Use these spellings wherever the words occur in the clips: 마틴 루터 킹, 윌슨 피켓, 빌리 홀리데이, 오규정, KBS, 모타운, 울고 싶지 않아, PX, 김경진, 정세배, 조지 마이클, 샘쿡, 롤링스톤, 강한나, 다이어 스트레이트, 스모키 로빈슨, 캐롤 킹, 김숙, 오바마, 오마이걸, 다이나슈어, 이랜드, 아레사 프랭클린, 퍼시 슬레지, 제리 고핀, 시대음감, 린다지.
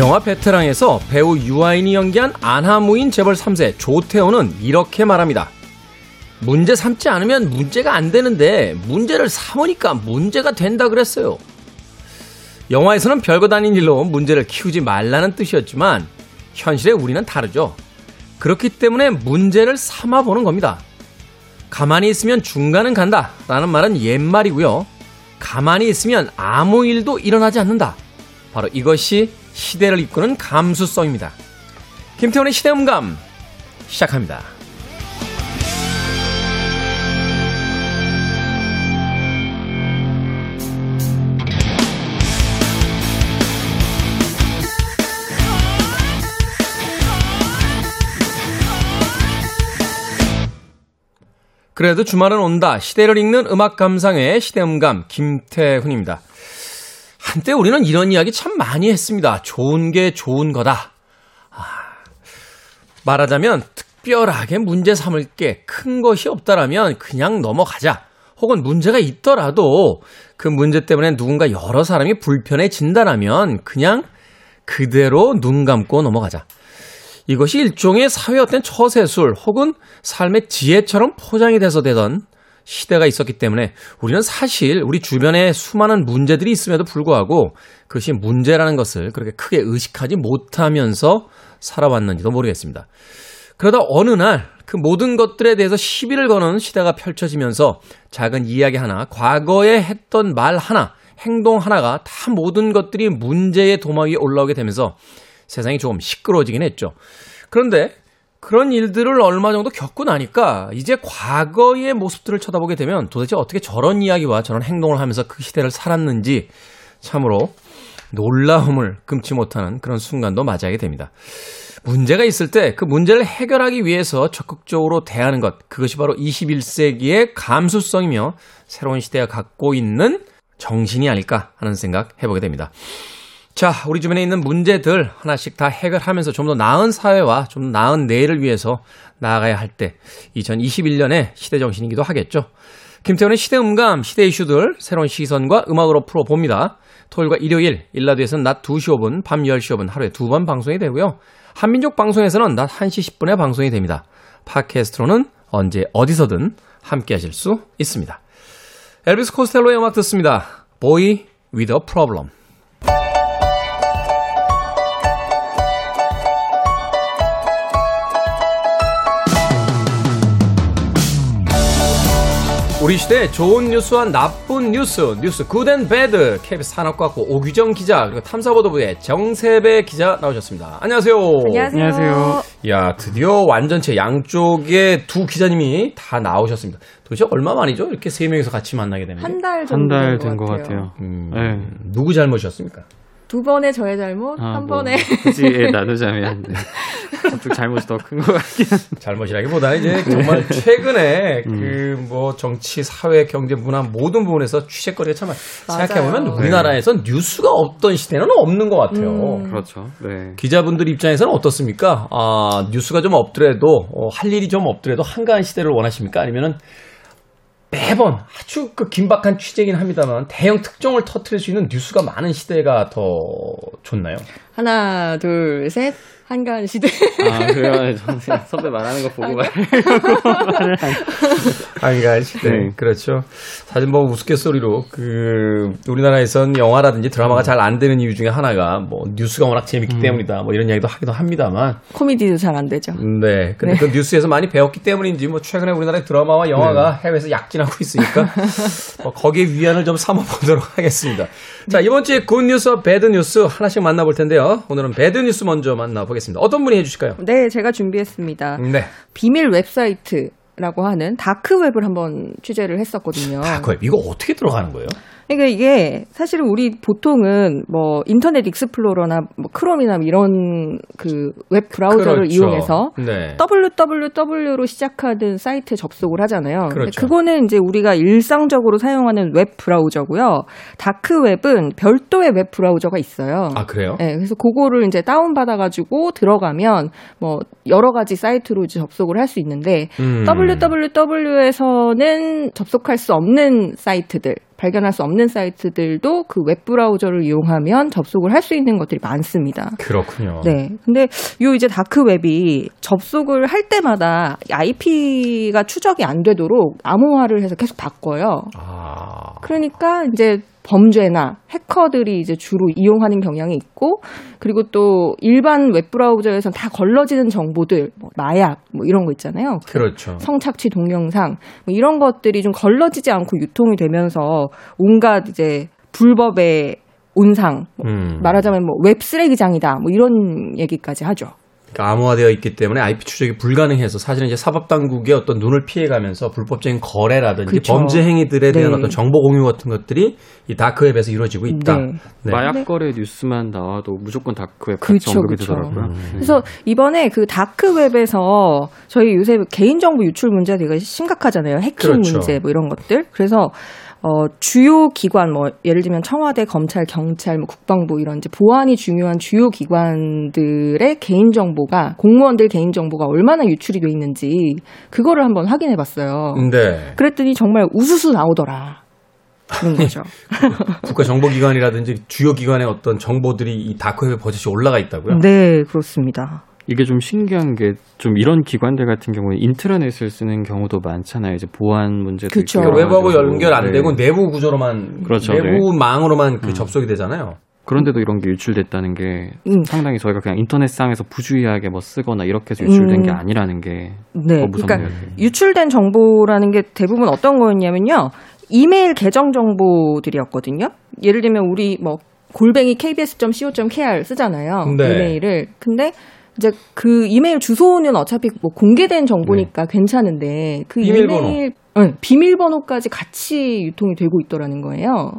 영화 베테랑에서 배우 유아인이 연기한 안하무인 재벌 3세 조태호는 이렇게 말합니다. 문제 삼지 않으면 문제가 안 되는데 문제를 삼으니까 문제가 된다 그랬어요. 영화에서는 별것 아닌 일로 문제를 키우지 말라는 뜻이었지만 현실에 우리는 다르죠. 그렇기 때문에 문제를 삼아보는 겁니다. 가만히 있으면 중간은 간다 라는 말은 옛말이고요. 가만히 있으면 아무 일도 일어나지 않는다. 바로 이것이 시대를 이끄는 감수성입니다. 김태훈의 시대음감 시작합니다. 그래도 주말은 온다. 시대를 읽는 음악 감상의 시대음감 김태훈입니다. 한때 우리는 이런 이야기 참 많이 했습니다. 좋은 게 좋은 거다. 말하자면 특별하게 문제 삼을 게 큰 것이 없다라면 그냥 넘어가자. 혹은 문제가 있더라도 그 문제 때문에 누군가 여러 사람이 불편해진다라면 그냥 그대로 눈 감고 넘어가자. 이것이 일종의 사회의 어떤 처세술 혹은 삶의 지혜처럼 포장이 돼서 되던 시대가 있었기 때문에 우리는 사실 우리 주변에 수많은 문제들이 있음에도 불구하고 그것이 문제라는 것을 그렇게 크게 의식하지 못하면서 살아왔는지도 모르겠습니다. 그러다 어느 날 그 모든 것들에 대해서 시비를 거는 시대가 펼쳐지면서 작은 이야기 하나, 과거에 했던 말 하나, 행동 하나가 다 모든 것들이 문제의 도마 위에 올라오게 되면서 세상이 조금 시끄러워지긴 했죠. 그런데 그런 일들을 얼마 정도 겪고 나니까 이제 과거의 모습들을 쳐다보게 되면 도대체 어떻게 저런 이야기와 저런 행동을 하면서 그 시대를 살았는지 참으로 놀라움을 금치 못하는 그런 순간도 맞이하게 됩니다. 문제가 있을 때 그 문제를 해결하기 위해서 적극적으로 대하는 것, 그것이 바로 21세기의 감수성이며 새로운 시대가 갖고 있는 정신이 아닐까 하는 생각 해보게 됩니다. 자, 우리 주변에 있는 문제들 하나씩 다 해결하면서 좀 더 나은 사회와 좀 더 나은 내일을 위해서 나아가야 할 때 2021년의 시대정신이기도 하겠죠. 김태훈의 시대음감, 시대 이슈들 새로운 시선과 음악으로 풀어봅니다. 토요일과 일요일 일라디오에서는 낮 2시 5분, 밤 10시 5분 하루에 두 번 방송이 되고요. 한민족 방송에서는 낮 1시 10분에 방송이 됩니다. 팟캐스트로는 언제 어디서든 함께 하실 수 있습니다. 엘비스 코스텔로의 음악 듣습니다. Boy with a Problem. 우리 시대의 좋은 뉴스와 나쁜 뉴스, 뉴스 굿앤배드, KBS 산업과학부 오규정 기자, 그리고 탐사보도부의 정세배 기자 나오셨습니다. 안녕하세요. 안녕하세요. 이야, 드디어 완전체 양쪽의 두 기자님이 다 나오셨습니다. 도대체 얼마 만이죠? 이렇게 세 명이서 같이 만나게 되면. 한 달 된 것 같아요. 네. 누구 잘못이셨습니까? 두 번의 저의 잘못, 번의. 굳이 나누자면. 잘못이 더 큰 것 같긴 한데. 잘못이라기보다 이제 정말 최근에 그 뭐 정치, 사회, 경제, 문화 모든 부분에서 취재거리가 참 많아요. 생각해보면 우리나라에선 뉴스가 없던 시대는 없는 것 같아요. 그렇죠. 네. 기자분들 입장에서는 어떻습니까? 아, 뉴스가 좀 없더라도, 할 일이 좀 없더라도 한가한 시대를 원하십니까? 아니면은 매번 아주 그 긴박한 취재긴 합니다만 대형 특종을 터뜨릴 수 있는 뉴스가 많은 시대가 더 좋나요? 하나, 둘, 셋. 한가한 시대. 아, 그러면 선배 말하는 거 보고 말하려고. 한가한 시대. 네. 그렇죠. 사실 뭐 우스갯소리로 그 우리나라에선 영화라든지 드라마가 잘 안 되는 이유 중에 하나가 뭐 뉴스가 워낙 재밌기 때문이다. 뭐 이런 이야기도 하기도 합니다만. 코미디도 잘 안 되죠. 네. 근데 네. 그 뉴스에서 많이 배웠기 때문인지 뭐 최근에 우리나라의 드라마와 영화가 해외에서 약진하고 있으니까 뭐 거기에 위안을 좀 삼아보도록 하겠습니다. 자, 이번 주에 굿뉴스와 배드뉴스 하나씩 만나볼 텐데요. 오늘은 배드뉴스 먼저 만나보겠습니다. 어떤 분이 해주실까요? 네, 제가 준비했습니다. 네. 비밀 웹사이트라고 하는 다크웹을 한번 취재를 했었거든요. 다크웹, 이거 어떻게 들어가는 거예요? 그러니까 이게 사실 우리 보통은 뭐 인터넷 익스플로러나 뭐 크롬이나 이런 그 웹 브라우저를 이용해서 www로 시작하는 사이트에 접속을 하잖아요. 그렇죠. 그거는 이제 우리가 일상적으로 사용하는 웹 브라우저고요. 다크웹은 별도의 웹 브라우저가 있어요. 아, 그래요? 네, 그래서 그거를 이제 다운 받아가지고 들어가면 뭐 여러 가지 사이트로 이제 접속을 할 수 있는데 www에서는 접속할 수 없는 사이트들, 발견할 수 없는 사이트들도 그 웹브라우저를 이용하면 접속을 할 수 있는 것들이 많습니다. 그렇군요. 네. 근데 요 이제 다크웹이 접속을 할 때마다 IP가 추적이 안 되도록 암호화를 해서 계속 바꿔요. 아. 그러니까 이제 범죄나 해커들이 이제 주로 이용하는 경향이 있고, 그리고 또 일반 웹브라우저에서는 다 걸러지는 정보들, 뭐 마약, 뭐 이런 거 있잖아요. 그렇죠. 성착취 동영상, 뭐 이런 것들이 좀 걸러지지 않고 유통이 되면서 온갖 이제 불법의 온상, 말하자면 뭐 웹 쓰레기장이다, 뭐 이런 얘기까지 하죠. 그러니까 암호화되어 있기 때문에 IP 추적이 불가능해서 사실은 이제 사법당국의 어떤 눈을 피해가면서 불법적인 거래라든지 그렇죠. 범죄 행위들에 대한 네. 어떤 정보 공유 같은 것들이 이 다크웹에서 이루어지고 있다. 네. 네. 마약 거래 뉴스만 나와도 무조건 다크웹 같이 언급이 되더라고요. 그래서 이번에 그 다크웹에서 저희 요새 개인정보 유출 문제가 되게 심각하잖아요. 해킹 그렇죠. 문제 뭐 이런 것들. 그래서 주요 기관, 뭐, 예를 들면 청와대, 검찰, 경찰, 뭐, 국방부 이런 이제 보안이 중요한 주요 기관들의 개인정보가, 공무원들 개인정보가 얼마나 유출이 돼 있는지, 그거를 한번 확인해 봤어요. 네. 그랬더니 정말 우수수 나오더라. 그런 거죠. 국가정보기관이라든지 주요 기관의 어떤 정보들이 이 다크웹에 버젓이 올라가 있다고요? 네, 그렇습니다. 이게 좀 신기한 게 좀 이런 기관들 같은 경우에 인트라넷을 쓰는 경우도 많잖아요. 이제 보안 문제도 그렇죠. 있고. 외부하고 연결 안 되고 네. 내부 구조로만 그렇죠. 내부 네. 망으로만 그 접속이 되잖아요. 그런데도 이런 게 유출됐다는 게 상당히 저희가 그냥 인터넷상에서 부주의하게 뭐 쓰거나 이렇게 해서 유출된 게 아니라는 게 네. 무섭네요. 그러니까 유출된 정보라는 게 대부분 어떤 거였냐면요. 이메일 계정 정보들이었거든요. 예를 들면 우리 뭐 골뱅이 kbs.co.kr 쓰잖아요. 네. 이메일을. 근데 이제 그 이메일 주소는 어차피 뭐 공개된 정보니까 네. 괜찮은데 그 이메일 네, 비밀번호까지 같이 유통이 되고 있더라는 거예요.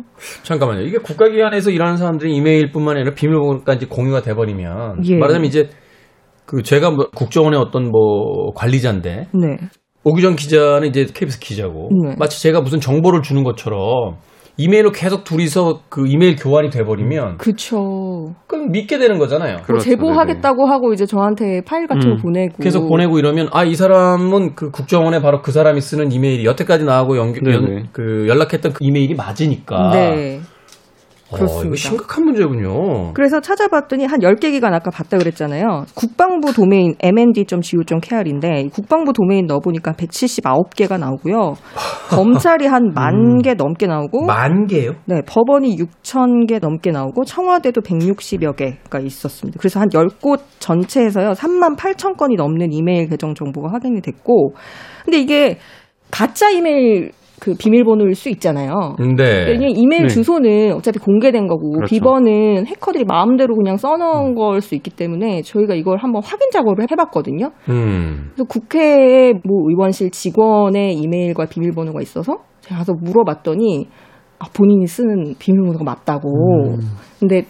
잠깐만요. 이게 국가기관에서 일하는 사람들이 이메일뿐만 아니라 비밀번호까지 공유가 돼버리면 예. 말하자면 이제 그 제가 뭐 국정원의 어떤 뭐 관리자인데 네. 오규정 기자는 이제 KBS 기자고 네. 마치 제가 무슨 정보를 주는 것처럼. 이메일로 계속 둘이서 그 이메일 교환이 돼버리면. 그쵸. 그럼 믿게 되는 거잖아요. 그렇죠, 제보하겠다고 네. 하고 이제 저한테 파일 같은 거 보내고. 계속 보내고 이러면, 아, 이 사람은 그 국정원에 바로 그 사람이 쓰는 이메일이 여태까지 나하고 연락했던 그 이메일이 맞으니까. 네. 그렇습니다. 이거 심각한 문제군요. 그래서 찾아봤더니 한 10개 기관 아까 봤다 그랬잖아요. 국방부 도메인 mnd.go.kr인데 국방부 도메인 넣어보니까 179개가 나오고요. 검찰이 한 1만 개 넘게 나오고 1만 개요? 네. 법원이 6,000개 넘게 나오고 청와대도 160여 개가 있었습니다. 그래서 한 10곳 전체에서요. 38,000건이 넘는 이메일 계정 정보가 확인이 됐고 근데 이게 가짜 이메일 그 비밀번호일 수 있잖아요. 네. 왜냐면 이메일 네. 주소는 어차피 공개된 거고 그렇죠. 비번은 해커들이 마음대로 그냥 써놓은 걸 수 있기 때문에 저희가 이걸 한번 확인 작업을 해봤거든요. 그래서 국회의 뭐 의원실 직원의 이메일과 비밀번호가 있어서 제가 가서 물어봤더니 아, 본인이 쓰는 비밀번호가 맞다고. 근데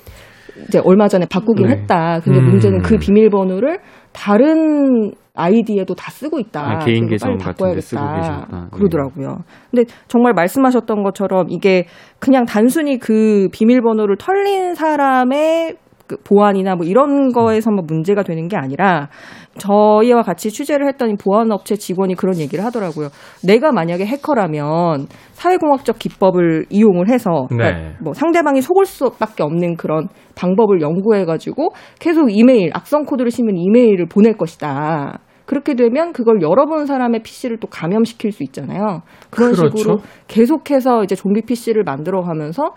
이제 얼마 전에 바꾸긴 네. 했다. 근데 문제는 그 비밀번호를 다른 아이디에도 다 쓰고 있다. 아, 개인 계정 같은 데 쓰고 계시다. 그러더라고요. 근데 정말 말씀하셨던 것처럼 이게 그냥 단순히 그 비밀번호를 털린 사람의 그 보안이나 뭐 이런 거에서만 문제가 되는 게 아니라 저희와 같이 취재를 했더니 보안업체 직원이 그런 얘기를 하더라고요. 내가 만약에 해커라면 사회공학적 기법을 이용을 해서 네. 그러니까 뭐 상대방이 속을 수밖에 없는 그런 방법을 연구해가지고 계속 이메일, 악성 코드를 심은 이메일을 보낼 것이다. 그렇게 되면 그걸 열어본 사람의 PC를 또 감염시킬 수 있잖아요. 그런 그렇죠. 식으로 계속해서 이제 좀비 PC를 만들어가면서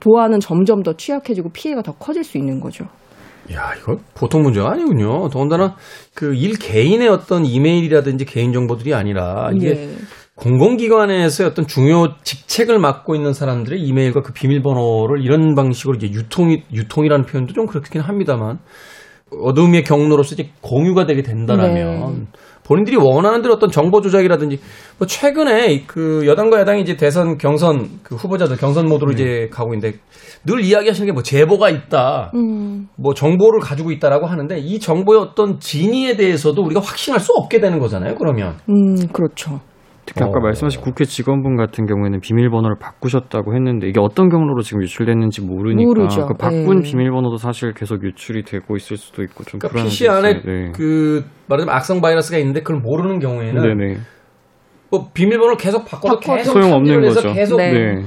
보안은 점점 더 취약해지고 피해가 더 커질 수 있는 거죠. 야, 이거 보통 문제가 아니군요. 더군다나 그 일 개인의 어떤 이메일이라든지 개인 정보들이 아니라 이게 예. 공공기관에서의 어떤 중요 직책을 맡고 있는 사람들의 이메일과 그 비밀번호를 이런 방식으로 이제 유통이라는 표현도 좀 그렇긴 합니다만. 어둠의 경로로서 이제 공유가 되게 된다라면 네. 본인들이 원하는 대로 어떤 정보 조작이라든지 뭐 최근에 그 여당과 야당이 이제 대선 경선 그 후보자들 경선 모드로 이제 가고 있는데 늘 이야기하시는 게 뭐 제보가 있다, 뭐 정보를 가지고 있다라고 하는데 이 정보의 어떤 진위에 대해서도 우리가 확신할 수 없게 되는 거잖아요. 그러면 그렇죠. 특히 아까 말씀하신 국회 직원분 같은 경우에는 비밀번호를 바꾸셨다고 했는데 이게 어떤 경로로 지금 유출됐는지 모르니까 모르죠. 그 바꾼 네. 비밀번호도 사실 계속 유출이 되고 있을 수도 있고 좀 그러니까 PC 안에 네. 그 말하자면 악성 바이러스가 있는데 그걸 모르는 경우에는 네네. 뭐 비밀번호를 계속 바꿔도 계속 소용없는 거죠. 계속 네. 네.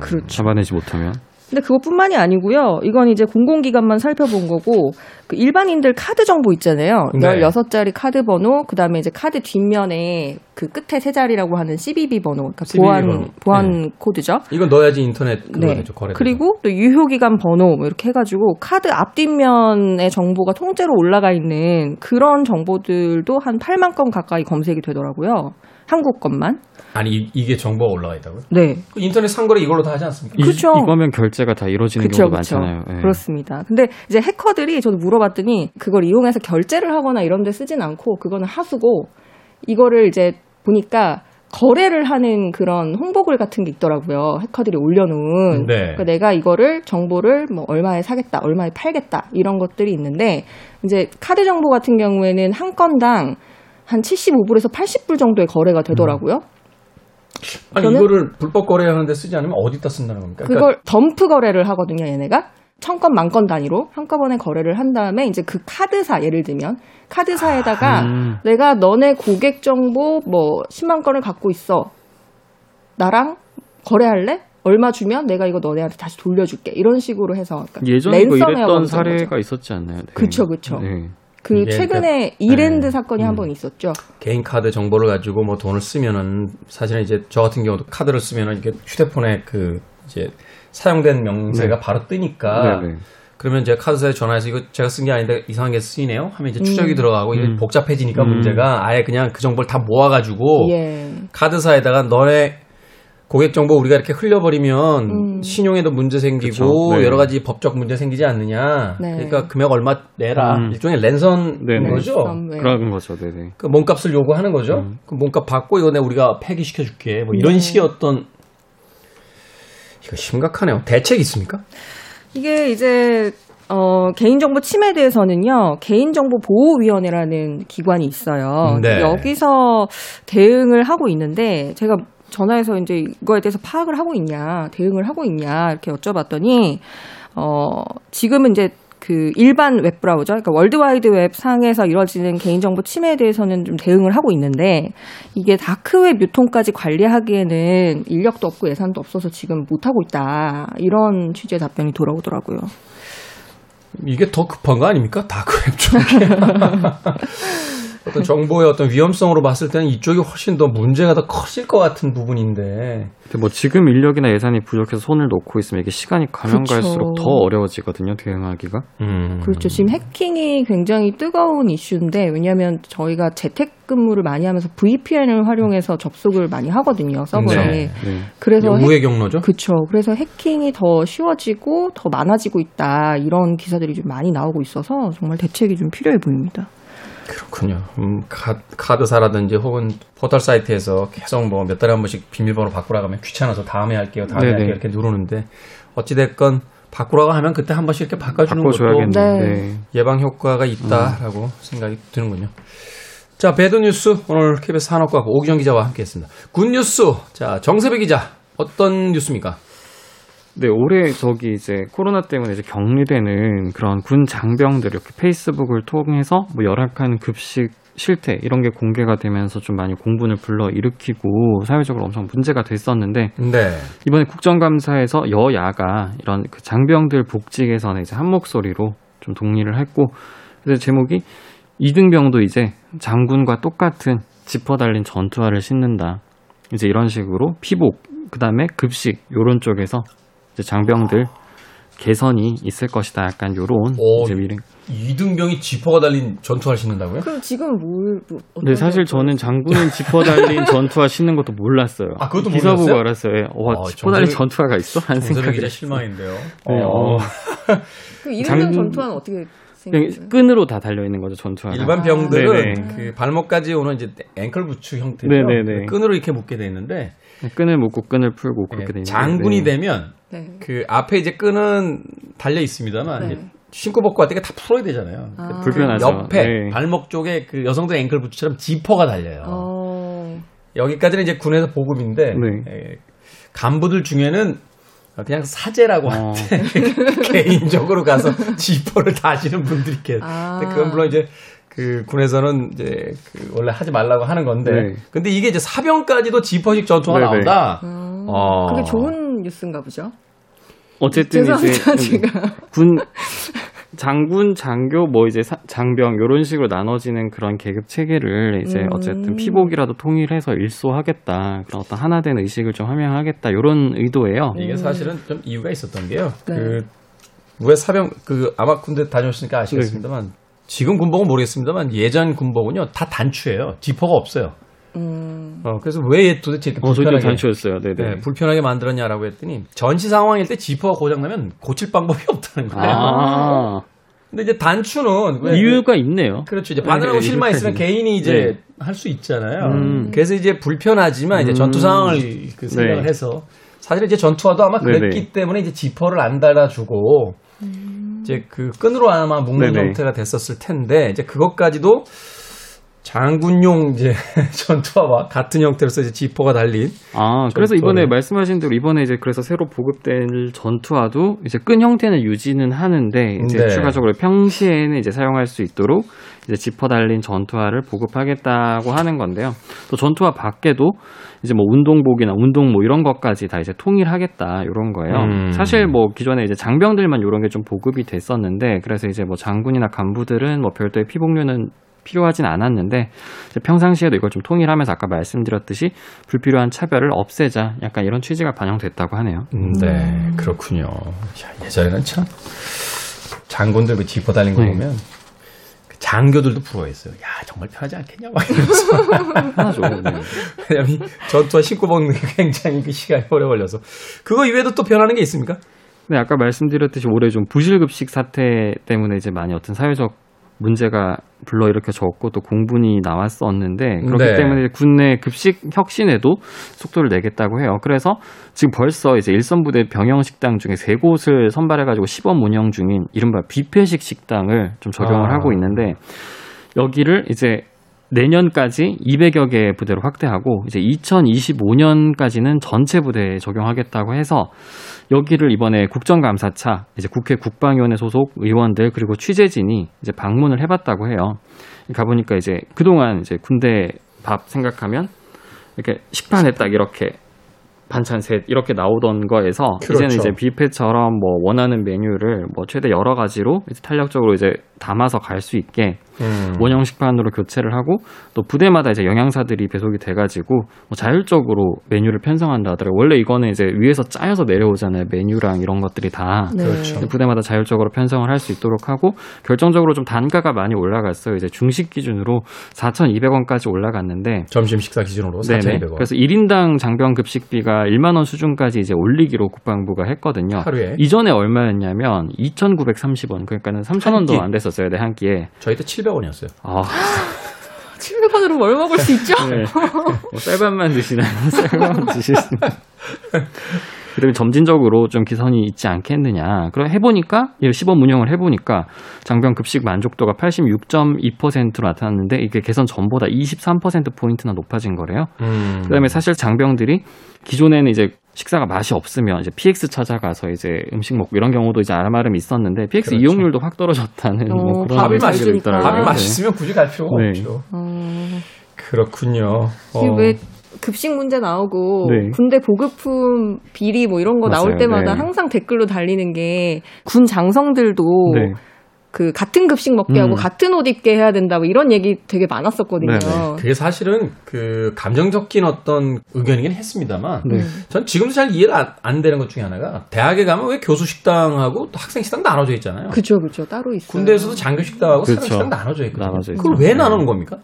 그렇죠. 잡아내지 못하면. 근데 그것뿐만이 아니고요. 이건 이제 공공기관만 살펴본 거고 그 일반인들 카드 정보 있잖아요. 네. 16자리 카드 번호, 그다음에 이제 카드 뒷면에 그 끝에 세 자리라고 하는 CBB 번호, 그러니까 CBB 보안 네. 코드죠. 이건 넣어야지 인터넷 그거 되죠. 거래. 그리고 또 유효기간 번호 뭐 이렇게 해가지고 카드 앞뒷면의 정보가 통째로 올라가 있는 그런 정보들도 한 8만 건 가까이 검색이 되더라고요. 한국 것만. 아니 이게 정보가 올라가 있다고요? 네. 인터넷 상거래 이걸로 다 하지 않습니까? 그렇죠. 이거면 결제가 다 이루어지는 경우도 많잖아요. 네. 그렇습니다. 근데 이제 해커들이 저도 물어봤더니 그걸 이용해서 결제를 하거나 이런 데 쓰진 않고 그거는 하수고 이거를 이제 보니까 거래를 하는 그런 홍보글 같은 게 있더라고요. 해커들이 올려놓은. 네. 그러니까 내가 이거를 정보를 뭐 얼마에 사겠다, 얼마에 팔겠다 이런 것들이 있는데 이제 카드 정보 같은 경우에는 한 건당 한 75불에서 80불 정도의 거래가 되더라고요. 아니 이거를 불법 거래하는데 쓰지 않으면 어디다 쓴다는 겁니까? 그걸 그러니까 덤프 거래를 하거든요. 얘네가 1,000건, 10,000건 단위로 한꺼번에 거래를 한 다음에 이제 그 카드사 예를 들면 카드사에다가 내가 너네 고객 정보 뭐 10만 건을 갖고 있어. 나랑 거래할래? 얼마 주면 내가 이거 너네한테 다시 돌려줄게. 이런 식으로 해서 그러니까 예전에 이랬던 사례가 거죠. 있었지 않나요? 그렇죠, 그렇죠. 그 최근에 이랜드 사건이 한 번 있었죠. 개인 카드 정보를 가지고 뭐 돈을 쓰면은 사실은 이제 저 같은 경우도 카드를 쓰면은 이렇게 휴대폰에 그 이제 사용된 명세가 바로 뜨니까 그러면 제가 카드사에 전화해서 이거 제가 쓴 게 아닌데 이상하게 쓰이네요 하면 이제 추적이 들어가고 이게 복잡해지니까 문제가 아예 그냥 그 정보를 다 모아가지고 카드사에다가 너네 고객 정보 우리가 이렇게 흘려버리면 신용에도 문제 생기고 여러 가지 법적 문제 생기지 않느냐. 네. 그러니까 금액 얼마 내라. 일종의 랜선 거죠. 그런 거죠. 네네. 그 몸값을 요구하는 거죠. 그 몸값 받고 이거 우리가 폐기시켜줄게. 뭐 이런 식의 어떤 이거 심각하네요. 대책이 있습니까? 이게 이제 개인정보 침해에 대해서는요. 개인정보보호위원회라는 기관이 있어요. 네. 여기서 대응을 하고 있는데 제가 전화해서 이제 이거에 대해서 파악을 하고 있냐, 대응을 하고 있냐, 이렇게 여쭤봤더니, 지금은 이제 그 일반 웹브라우저, 그러니까 월드와이드 웹 상에서 이루어지는 개인정보 침해에 대해서는 좀 대응을 하고 있는데, 이게 다크웹 유통까지 관리하기에는 인력도 없고 예산도 없어서 지금 못하고 있다. 이런 취지의 답변이 돌아오더라고요. 이게 더 급한 거 아닙니까? 다크웹 쪽에. 어떤 정보의 어떤 위험성으로 봤을 때는 이쪽이 훨씬 더 문제가 더 커질 것 같은 부분인데. 뭐 지금 인력이나 예산이 부족해서 손을 놓고 있으면 이게 시간이 가면 갈수록 더 어려워지거든요, 대응하기가. 그렇죠. 지금 해킹이 굉장히 뜨거운 이슈인데 왜냐하면 저희가 재택근무를 많이 하면서 VPN을 활용해서 접속을 많이 하거든요, 서버에. 그래서 우회 경로죠. 그렇죠. 그래서 해킹이 더 쉬워지고 더 많아지고 있다 이런 기사들이 좀 많이 나오고 있어서 정말 대책이 좀 필요해 보입니다. 그렇군요. 카드사라든지 혹은 포털 사이트에서 계속 뭐 몇 달에 한 번씩 비밀번호 바꾸라고 하면 귀찮아서 다음에 할게요. 다음에 할게요. 이렇게 누르는데 어찌됐건 바꾸라고 하면 그때 한 번씩 이렇게 바꿔주는 것도 예방 효과가 있다라고 생각이 드는군요. 자, 배드 뉴스 오늘 KBS 산업과학 오규정 기자와 함께했습니다. 굿 뉴스. 자, 정세배 기자 어떤 뉴스입니까? 네, 올해 저기 이제 코로나 때문에 이제 격리되는 그런 군 장병들 이렇게 페이스북을 통해서 뭐 열악한 급식 실태 이런 게 공개가 되면서 좀 많이 공분을 불러일으키고 사회적으로 엄청 문제가 됐었는데 이번에 국정감사에서 여야가 이런 그 장병들 복직에서는 이제 한 목소리로 좀 동의를 했고 그래서 제목이 이등병도 이제 장군과 똑같은 지퍼 달린 전투화를 신는다. 이제 이런 식으로 피복 그다음에 급식 요런 쪽에서 장병들 개선이 있을 것이다. 약간 요런 이등병이 지퍼가 달린 전투화를 신는다고요? 그럼 지금 네, 사실 저는 장군은 지퍼 달린 전투화 신는 것도 몰랐어요. 아, 그것도 기사 몰랐어요? 보고 알았어요. 예. 지퍼 달린 전투화가 있어? 안 생각이 진짜 실망인데요. 네, 그 이등병 전투화는 어떻게 생겼어요? 끈으로 다 달려 있는 거죠, 전투화. 일반 병들은 그 발목까지 오는 이제 앵클 부츠 형태로 끈으로 이렇게 묶게 돼 있는데 끈을 묶고 끈을 풀고 그렇게 돼 있는데 장군이 되면 그 앞에 이제 끈은 달려 있습니다만 신고 벗고 할 때 다 풀어야 되잖아요. 불편하죠. 옆에 발목 쪽에 그 여성들 앵클 부츠처럼 지퍼가 달려요. 여기까지는 이제 군에서 보급인데 간부들 중에는 그냥 사제라고 하는데 개인적으로 가서 지퍼를 다시는 분들이 계세요. 그건 물론 이제 그 군에서는 이제 그 원래 하지 말라고 하는 건데, 네. 근데 이게 이제 사병까지도 지퍼식 전투가 네네. 나온다. 그게 좋은 뉴스인가 보죠. 어쨌든 죄송합니다, 이제 군 장군, 장교, 뭐 이제 장병 이런 식으로 나눠지는 그런 계급 체계를 이제 어쨌든 피복이라도 통일해서 일소하겠다, 그런 어떤 하나된 의식을 좀 함양하겠다 이런 의도예요. 이게 사실은 좀 이유가 있었던 게요. 네. 그 왜 사병 그 아마 군대 다녀오시니까 아시겠습니다만 네. 지금 군복은 모르겠습니다만 예전 군복은요 다 단추예요. 지퍼가 없어요. 그래서 왜 도대체 이렇게 불편하게 단추였어요. 네, 불편하게 만들었냐라고 했더니 전시 상황일 때 지퍼가 고장나면 고칠 방법이 없다는 거예요. 아. 근데 이제 단추는 이유가 있네요. 그렇죠. 이제 바늘하고 실만 있으면 개인이 이제 네. 할 수 있잖아요. 그래서 이제 불편하지만 이제 전투 상황을 그 생각을 네. 해서 사실 이제 전투화도 아마 그랬기 네네. 때문에 이제 지퍼를 안 달아주고 이제 그 끈으로 아마 묶는 네네. 형태가 됐었을 텐데 이제 그것까지도 장군용 이제 전투화와 같은 형태로서 이제 지퍼가 달린. 아, 그래서 이번에 말씀하신 대로 이번에 이제 그래서 새로 보급될 전투화도 이제 끈 형태는 유지는 하는데 이제 네. 추가적으로 평시에는 이제 사용할 수 있도록 이제 지퍼 달린 전투화를 보급하겠다고 하는 건데요. 또 전투화 밖에도 이제 뭐 운동복이나 운동 뭐 이런 것까지 다 이제 통일하겠다 이런 거예요. 사실 뭐 기존에 이제 장병들만 이런 게 좀 보급이 됐었는데 그래서 이제 뭐 장군이나 간부들은 뭐 별도의 피복류는 필요하진 않았는데 평상시에도 이걸 좀 통일하면서 아까 말씀드렸듯이 불필요한 차별을 없애자 약간 이런 취지가 반영됐다고 하네요. 네, 그렇군요. 야, 예전에는 참 장군들 그 지퍼 달린 거 네. 보면 장교들도 부러워했어요. 야, 정말 편하지 않겠냐 막 이러면서. 편하죠. 네. 왜냐하면 전투화 신고 먹는 게 굉장히 그 시간이 오래 걸려서. 그거 이외에도 또 변하는 게 있습니까? 네, 아까 말씀드렸듯이 올해 좀 부실급식 사태 때문에 이제 많이 어떤 사회적 문제가 불러일으켜졌고 또 공분이 나왔었는데 그렇기 네. 때문에 군내 급식 혁신에도 속도를 내겠다고 해요. 그래서 지금 벌써 이제 일선부대 병영식당 중에 3곳을 선발해가지고 시범 운영 중인 이른바 뷔페식 식당을 좀 적용을 하고 있는데 여기를 이제 내년까지 200여 개 부대로 확대하고 이제 2025년까지는 전체 부대에 적용하겠다고 해서 여기를 이번에 국정감사차 이제 국회 국방위원회 소속 의원들 그리고 취재진이 이제 방문을 해봤다고 해요. 가보니까 이제 그동안 이제 군대 밥 생각하면 이렇게 식판에 딱 이렇게 반찬 셋 이렇게 나오던 거에서 그렇죠. 이제는 이제 뷔페처럼 뭐 원하는 메뉴를 뭐 최대 여러 가지로 이제 탄력적으로 이제 담아서 갈 수 있게 원형 식판으로 교체를 하고 또 부대마다 이제 영양사들이 배속이 돼가지고 뭐 자율적으로 메뉴를 편성한다 하더라고요. 원래 이거는 이제 위에서 짜여서 내려오잖아요. 메뉴랑 이런 것들이 다 네. 그렇죠. 부대마다 자율적으로 편성을 할 수 있도록 하고 결정적으로 좀 단가가 많이 올라갔어요. 이제 중식 기준으로 4,200원까지 올라갔는데 점심 식사 기준으로 4,200원. 그래서 1인당 장병 급식비가 1만 원 수준까지 이제 올리기로 국방부가 했거든요. 하루에 이전에 얼마였냐면 2,930원. 그러니까는 3,000원도 안 됐었어요. 네, 한 끼에. 저희도 700원이었어요. 아. 700원으로 뭘 먹을 수 있죠? 네. 뭐 쌀밥만 드시나요? 쌀밥만 드시나요? 그러면 점진적으로 좀 개선이 있지 않겠느냐. 그럼 해보니까 시범 운영을 해보니까 장병 급식 만족도가 86.2%로 나타났는데 이게 개선 전보다 23%포인트나 높아진 거래요. 그다음에 사실 장병들이 기존에는 이제 식사가 맛이 없으면 이제 PX 찾아가서 이제 음식 먹고 이런 경우도 이제 알마름 있었는데 PX 그렇죠. 이용률도 확 떨어졌다는 뭐 그런 밥이 맛있으니까 밥이 맛있으면 굳이 갈 필요가 네. 없죠. 그렇군요. 왜 급식 문제 나오고 네. 군대 보급품 비리 뭐 이런 거 맞아요. 나올 때마다 네. 항상 댓글로 달리는 게 군 장성들도 네. 그 같은 급식 먹게 하고 같은 옷 입게 해야 된다 뭐 이런 얘기 되게 많았었거든요. 네네. 그게 사실은 그 감정 섞인 어떤 의견이긴 했습니다만 네. 전 지금도 잘 이해가 안 되는 것 중에 하나가 대학에 가면 왜 교수 식당하고 또 학생 식당 나눠져 있잖아요. 그렇죠. 그렇죠. 따로 있어요. 군대에서도 장교 식당하고 사병 식당 나눠져 있거든요. 그걸 왜 나누는 겁니까?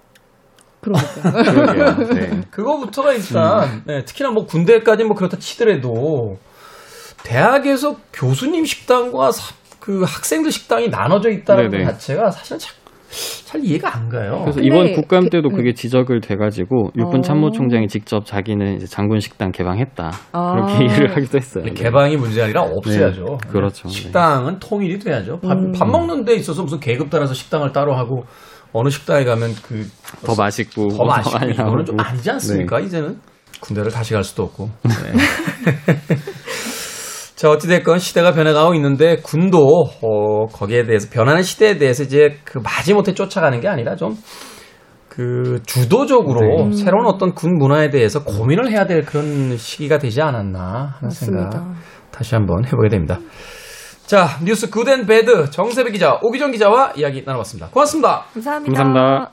그러니까. 네. 그거부터가 일단 네, 특히나 뭐 군대까지 뭐 그렇다 치더라도 대학에서 교수님 식당과 그 학생들 식당이 나눠져 있다는 것 자체가 사실은 잘 이해가 안 가요. 그래서 이번 국감 때도 그게 지적을 돼가지고 육군 참모총장이 직접 자기는 이제 장군 식당 개방했다 그렇게 얘기를 하기도 했어요. 네. 개방이 문제가 아니라 없애야죠. 네. 그렇죠. 식당은 통일이 돼야죠. 밥 먹는 데 있어서 무슨 계급 따라서 식당을 따로 하고 어느 식당에 가면 그 더 맛있고 이거는 좀 아니지 않습니까? 네. 이제는 군대를 다시 갈 수도 없고. 네. 자, 어찌됐건 시대가 변해가고 있는데 군도 거기에 대해서 변하는 시대에 대해서 이제 그 마지못해 쫓아가는 게 아니라 좀 그 주도적으로 네. 새로운 어떤 군 문화에 대해서 고민을 해야 될 그런 시기가 되지 않았나 하는 생각 다시 한번 해보게 됩니다. 자, 뉴스 굿앤배드 정세배 기자, 오규정 기자와 이야기 나눠봤습니다. 고맙습니다. 감사합니다. 감사합니다.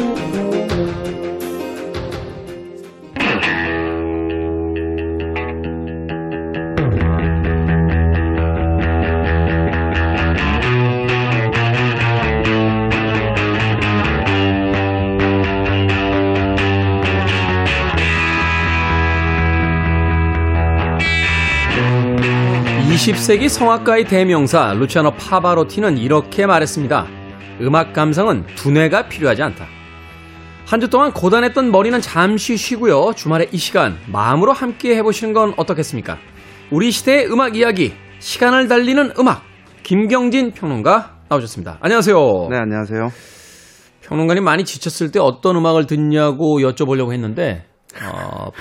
세기 성악가의 대명사 루치아노 파바로티는 이렇게 말했습니다. 음악 감상은 두뇌가 필요하지 않다. 한 주 동안 고단했던 머리는 잠시 쉬고요. 주말에 이 시간 마음으로 함께 해보시는 건 어떻겠습니까? 우리 시대의 음악 이야기, 시간을 달리는 음악. 김경진 평론가 나오셨습니다. 안녕하세요. 네, 안녕하세요. 평론가님 많이 지쳤을 때 어떤 음악을 듣냐고 여쭤보려고 했는데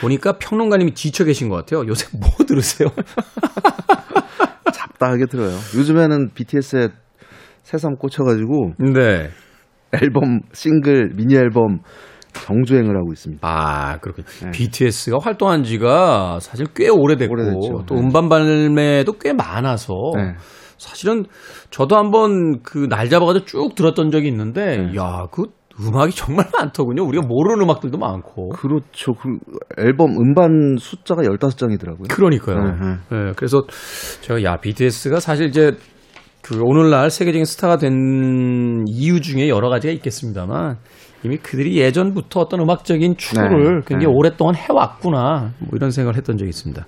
보니까 평론가님이 지쳐 계신 것 같아요. 요새 뭐 들으세요? 하게 들어요. 요즘에는 BTS에 새삼 꽂혀가지고 네. 앨범, 싱글, 미니 앨범 정주행을 하고 있습니다. 아, 그렇군요. 네. BTS가 활동한 지가 사실 꽤 오래됐고 오래됐죠. 또 음반 발매도 꽤 많아서 네. 사실은 저도 한번 그 날 잡아가지고 쭉 들었던 적이 있는데 네. 야, 그 음악이 정말 많더군요. 우리가 모르는 음악들도 많고. 그렇죠. 그 앨범 음반 숫자가 15장이더라고요. 그러니까요. 네, 그래서 제가 BTS가 사실 이제 그 오늘날 세계적인 스타가 된 이유 중에 여러 가지가 있겠습니다만 이미 그들이 예전부터 어떤 음악적인 추구를 네, 굉장히 오랫동안 해왔구나 뭐 이런 생각을 했던 적이 있습니다.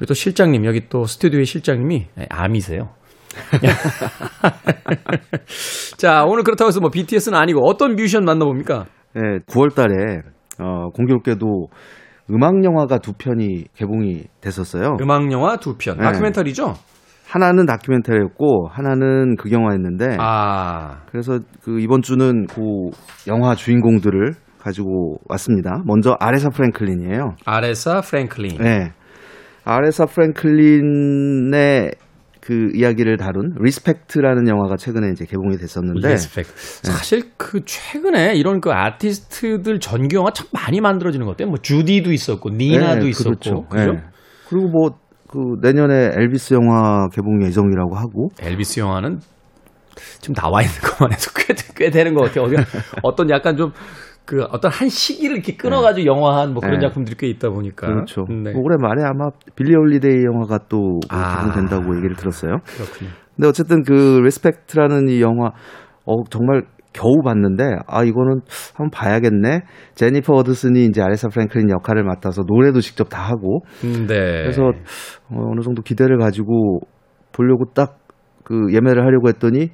우리 또 실장님 여기 또 스튜디오의 실장님이 암이세요. 자, 오늘 그렇다고 해서 뭐 BTS는 아니고 어떤 뮤지션 만나봅니까? 네, 9월달에 공교롭게도 음악 영화가 두 편이 개봉이 됐었어요. 음악 영화 두 편. 네. 다큐멘터리죠? 하나는 다큐멘터리였고 하나는 극영화였는데. 아. 그래서 그 이번 주는 그 영화 주인공들을 가지고 왔습니다. 먼저 아레사 프랭클린이에요. 아레사 프랭클린. 네. 아레사 프랭클린의 그 이야기를 다룬 리스펙트라는 영화가 최근에 이제 개봉이 됐었는데 리스펙트. 사실 그 최근에 이런 그 아티스트들 전기 영화 참 많이 만들어지는 것 같아요. 뭐 주디도 있었고 니나도 네, 있었고 그렇죠. 그죠? 네. 그리고 뭐 그 내년에 엘비스 영화 개봉 예정이라고 하고 엘비스 영화는 지금 나와 있는 것만 해도 꽤 되는 것 같아요. 어떤 약간 좀 그 어떤 한 시기를 이렇게 끊어가지고 네. 영화한 뭐 그런 네. 작품들이 꽤 있다 보니까 그렇죠. 네. 뭐 올해 말에 아마 빌리 홀리데이 영화가 또 개봉된다고 얘기를 들었어요. 그렇군요. 근데 어쨌든 그 리스펙트라는 이 영화 정말 겨우 봤는데 아 이거는 한번 봐야겠네. 제니퍼 어드슨이 이제 아레사 프랭클린 역할을 맡아서 노래도 직접 다 하고. 네. 그래서 어느 정도 기대를 가지고 보려고 딱 그 예매를 하려고 했더니.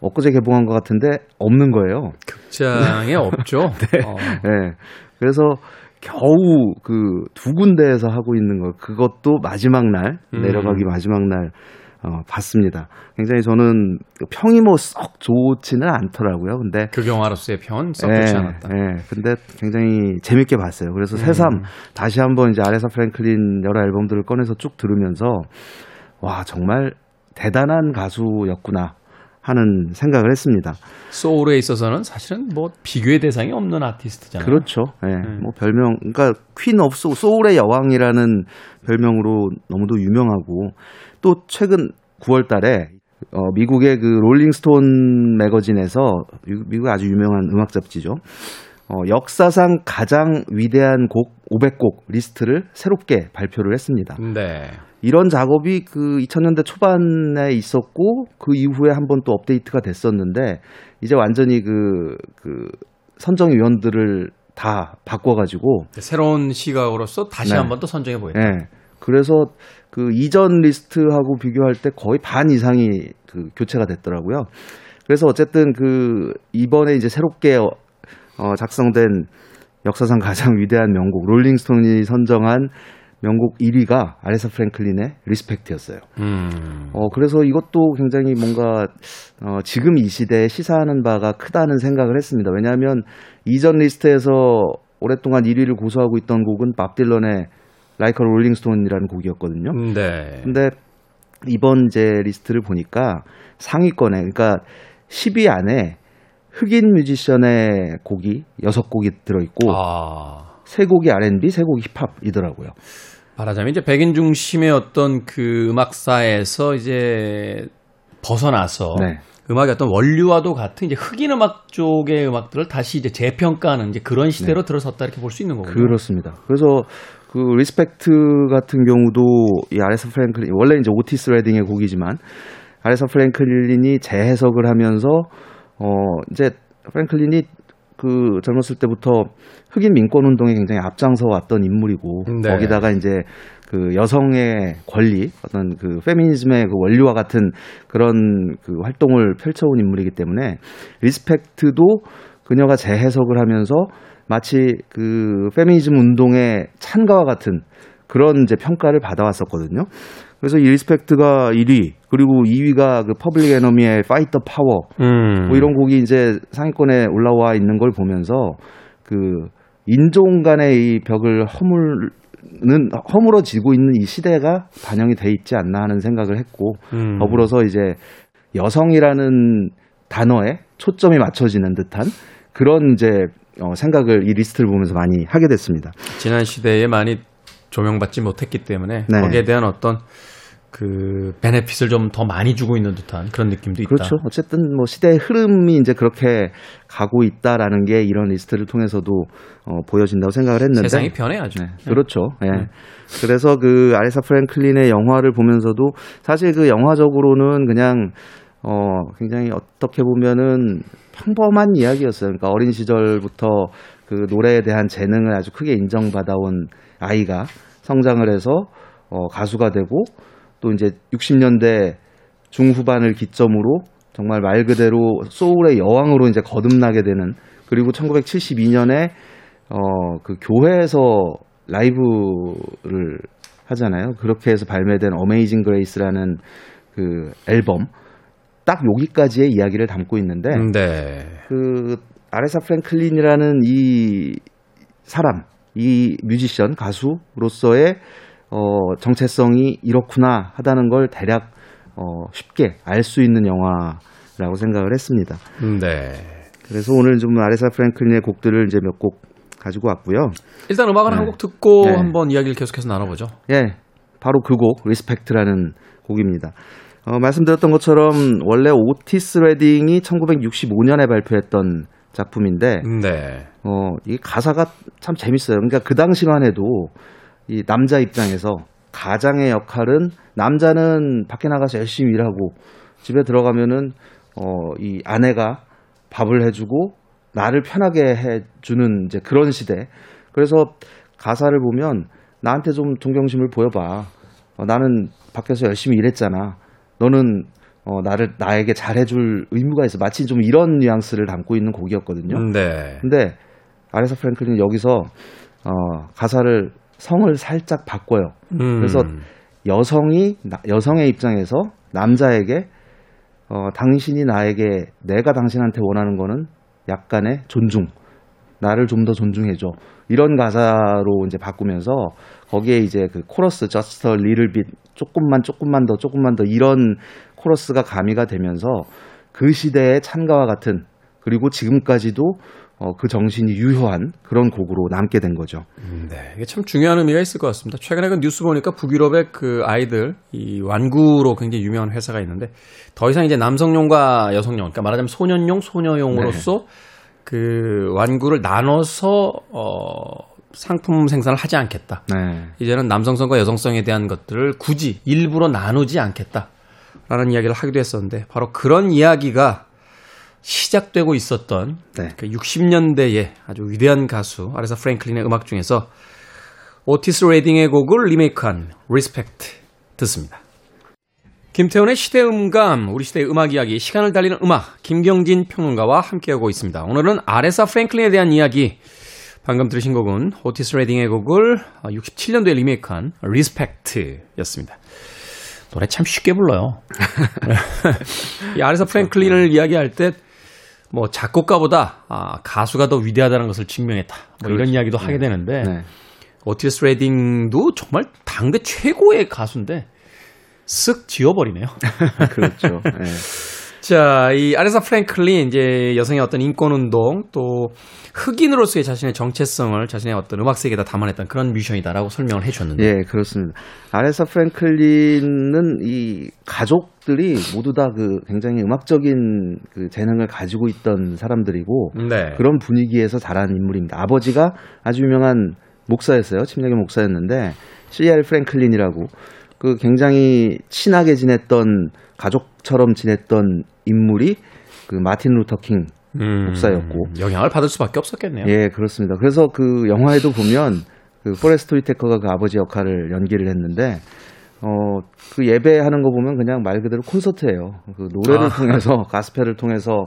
엊그제 개봉한 것 같은데 없는 거예요. 극장에 없죠. 네. 네. 그래서 겨우 그 두 군데에서 하고 있는 거 그것도 마지막 날 내려가기 마지막 날 봤습니다. 굉장히 저는 평이 뭐 썩 좋지는 않더라고요. 근데 극영화로서의 평은 썩 좋지 않았다. 네. 근데 굉장히 재밌게 봤어요. 그래서 새삼 다시 한번 이제 아레사 프랭클린 여러 앨범들을 꺼내서 쭉 들으면서 와 정말 대단한 가수였구나. 하는 생각을 했습니다. 소울에 있어서는 사실은 뭐 비교의 대상이 없는 아티스트잖아요. 그렇죠. 예. 네. 뭐 별명, 그러니까 퀸 오브 소울의 여왕이라는 별명으로 너무도 유명하고 또 최근 9월달에 미국의 그 롤링스톤 매거진에서 미국 아주 유명한 음악 잡지죠. 역사상 가장 위대한 곡 500곡 리스트를 새롭게 발표를 했습니다. 네. 이런 작업이 그 2000년대 초반에 있었고 그 이후에 한번 또 업데이트가 됐었는데 이제 완전히 그 선정위원들을 다 바꿔가지고 새로운 시각으로서 다시 네. 한번 또 선정해 보였다. 네. 그래서 그 이전 리스트하고 비교할 때 거의 반 이상이 그 교체가 됐더라고요. 그래서 어쨌든 그 이번에 이제 새롭게 작성된 역사상 가장 위대한 명곡 롤링스톤이 선정한 명곡 1위가 아레사 프랭클린의 리스펙트였어요. 그래서 이것도 굉장히 뭔가 지금 이 시대에 시사하는 바가 크다는 생각을 했습니다. 왜냐하면 이전 리스트에서 오랫동안 1위를 고수하고 있던 곡은 밥 딜런의 Like a Rolling Stone이라는 곡이었거든요. 네. 근데 이번 이제 리스트를 보니까 상위권에, 그러니까 10위 안에 흑인 뮤지션의 곡이 6곡이 들어있고, 3곡이 R&B, 3곡이 힙합이더라고요. 말하자면 이제 백인 중심의 어떤 그 음악사에서 이제 벗어나서 네. 음악의 어떤 원류와도 같은 이제 흑인 음악 쪽의 음악들을 다시 이제 재평가하는 이제 그런 시대로 네. 들어섰다 이렇게 볼 수 있는 거군요. 그렇습니다. 그래서 그 리스펙트 같은 경우도 이 아레사 프랭클린, 원래 이제 오티스 레딩의 곡이지만 아레사 프랭클린이 재해석을 하면서 이제 프랭클린이 그 젊었을 때부터 흑인 민권 운동에 굉장히 앞장서 왔던 인물이고 네. 거기다가 이제 그 여성의 권리, 어떤 그 페미니즘의 그 원류와 같은 그런 그 활동을 펼쳐온 인물이기 때문에 리스펙트도 그녀가 재해석을 하면서 마치 그 페미니즘 운동의 찬가와 같은 그런 이제 평가를 받아왔었거든요. 그래서 이 리스펙트가 1위, 그리고 2위가 그 퍼블릭 애너미의 Fight the Power 뭐 이런 곡이 이제 상위권에 올라와 있는 걸 보면서 그 인종 간의 이 벽을 허물어지고 있는 이 시대가 반영이 돼 있지 않나 하는 생각을 했고 더불어서 이제 여성이라는 단어에 초점이 맞춰지는 듯한 그런 이제 생각을 이 리스트를 보면서 많이 하게 됐습니다. 지난 시대에 많이 조명받지 못했기 때문에 네. 거기에 대한 어떤 그 베네핏을 좀 더 많이 주고 있는 듯한 그런 느낌도 있다. 그렇죠. 어쨌든 뭐 시대의 흐름이 이제 그렇게 가고 있다라는 게 이런 리스트를 통해서도 보여진다고 생각을 했는데 세상이 변해야죠. 네. 그렇죠. 예. 그래서 그 아레사 프랭클린의 영화를 보면서도 사실 그 영화적으로는 그냥 굉장히 어떻게 보면은 평범한 이야기였어요. 그러니까 어린 시절부터 그 노래에 대한 재능을 아주 크게 인정받아온 아이가 성장을 해서 가수가 되고 또 이제 60년대 중후반을 기점으로 정말 말 그대로 소울의 여왕으로 이제 거듭나게 되는, 그리고 1972년에 그 교회에서 라이브를 하잖아요. 그렇게 해서 발매된 어메이징 그레이스라는 그 앨범 딱 여기까지의 이야기를 담고 있는데 네. 그 아레사 프랭클린이라는 이 사람, 이 뮤지션, 가수로서의 정체성이 이렇구나 하다는 걸 대략 쉽게 알 수 있는 영화라고 생각을 했습니다. 네. 그래서 오늘 좀 아레사 프랭클린의 곡들을 이제 몇 곡 가지고 왔고요. 일단 음악을 한 곡 듣고 네. 한번 이야기를 계속해서 나눠보죠. 예, 바로 그 곡 리스펙트라는 곡입니다. 말씀드렸던 것처럼 원래 오티스 레딩이 1965년에 발표했던 작품인데, 네. 이 가사가 참 재밌어요. 그러니까 그 당시만 해도 이 남자 입장에서 가장의 역할은, 남자는 밖에 나가서 열심히 일하고 집에 들어가면은 이 아내가 밥을 해주고 나를 편하게 해주는 이제 그런 시대. 그래서 가사를 보면 나한테 좀 존경심을 보여봐. 나는 밖에서 열심히 일했잖아. 너는 나에게 잘해줄 의무가 있어. 마치 좀 이런 뉘앙스를 담고 있는 곡이었거든요. 네. 근데 아레사 프랭클린 여기서 가사를 성을 살짝 바꿔요. 그래서 여성의 입장에서 남자에게 당신이 나에게, 내가 당신한테 원하는 거는 약간의 존중, 나를 좀 더 존중해줘, 이런 가사로 이제 바꾸면서 거기에 이제 그 코러스 just a little bit, 조금만 더 이런 코러스가 가미가 되면서 그 시대의 찬가와 같은, 그리고 지금까지도 그 정신이 유효한 그런 곡으로 남게 된 거죠. 네, 이게 참 중요한 의미가 있을 것 같습니다. 최근에 그 뉴스 보니까 북유럽의 그 아이들 이 완구로 굉장히 유명한 회사가 있는데 더 이상 이제 남성용과 여성용, 그러니까 말하자면 소년용, 소녀용으로서 네. 그 완구를 나눠서 상품 생산을 하지 않겠다. 네. 이제는 남성성과 여성성에 대한 것들을 굳이 일부러 나누지 않겠다라는 이야기를 하기도 했었는데 바로 그런 이야기가 시작되고 있었던 네. 그 60년대의 아주 위대한 가수 아레사 프랭클린의 음악 중에서 오티스 레딩의 곡을 리메이크한 리스펙트 듣습니다. 김태훈의 시대음감, 우리 시대의 음악 이야기, 시간을 달리는 음악, 김경진 평론가와 함께하고 있습니다. 오늘은 아레사 프랭클린에 대한 이야기 방금 들으신 곡은 오티스 레딩의 곡을 67년도에 리메이크한 리스펙트였습니다. 노래 참 쉽게 불러요. 이 아레사 프랭클린을 이야기할 때 뭐 작곡가보다 가수가 더 위대하다는 것을 증명했다. 뭐 이런 이야기도 하게 되는데 네. 오티스 레딩도 정말 당대 최고의 가수인데 쓱 지워버리네요. 그렇죠. 네. 자, 이 아레사 프랭클린 이제 여성의 어떤 인권운동 또 흑인으로서의 자신의 정체성을 자신의 어떤 음악 세계에다 담아냈던 그런 뮤지션이다라고 설명을 해줬는데. 예, 그렇습니다. 아레사 프랭클린은 이 가족들이 모두 다 그 굉장히 음악적인 그 재능을 가지고 있던 사람들이고 네. 그런 분위기에서 자란 인물입니다. 아버지가 아주 유명한 목사였어요. 침례교 목사였는데 C.L. 프랭클린이라고. 그 굉장히 친하게 지냈던 가족처럼 지냈던 인물이 그 마틴 루터 킹 목사였고 영향을 받을 수밖에 없었겠네요. 예, 그렇습니다. 그래서 그 영화에도 보면 그 포레스트 위테커가 그 아버지 역할을 연기를 했는데 그 예배하는 거 보면 그냥 말 그대로 콘서트예요. 그 노래를 통해서 가스펠을 통해서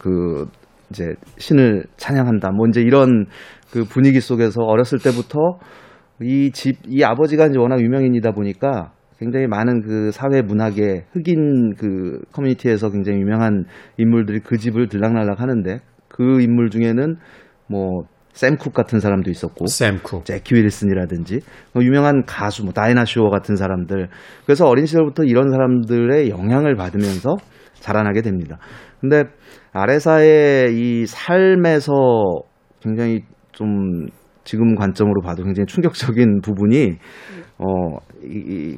그 이제 신을 찬양한다. 뭐 이제 이런 그 분위기 속에서 어렸을 때부터 이 아버지가 이제 워낙 유명인이다 보니까 굉장히 많은 그 사회 문학의 흑인 그 커뮤니티에서 굉장히 유명한 인물들이 그 집을 들락날락 하는데 그 인물 중에는 뭐 샘쿡 같은 사람도 있었고 샘쿡, 제키 윌슨이라든지 유명한 가수 뭐 다이나슈어 같은 사람들 그래서 어린 시절부터 이런 사람들의 영향을 받으면서 자라나게 됩니다. 근데 아레사의 이 삶에서 굉장히 좀 지금 관점으로 봐도 굉장히 충격적인 부분이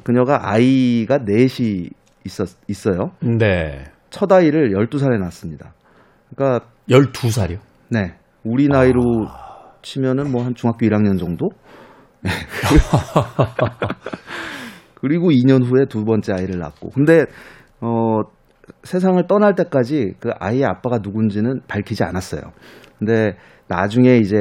그녀가 아이가 넷이 있어요. 네. 첫 아이를 12살에 낳았습니다. 그러니까 12살이요? 네. 우리 나이로 치면은 뭐 한 중학교 1학년 정도? 그리고 2년 후에 두 번째 아이를 낳았고. 근데 세상을 떠날 때까지 그 아이의 아빠가 누군지는 밝히지 않았어요. 근데 나중에 이제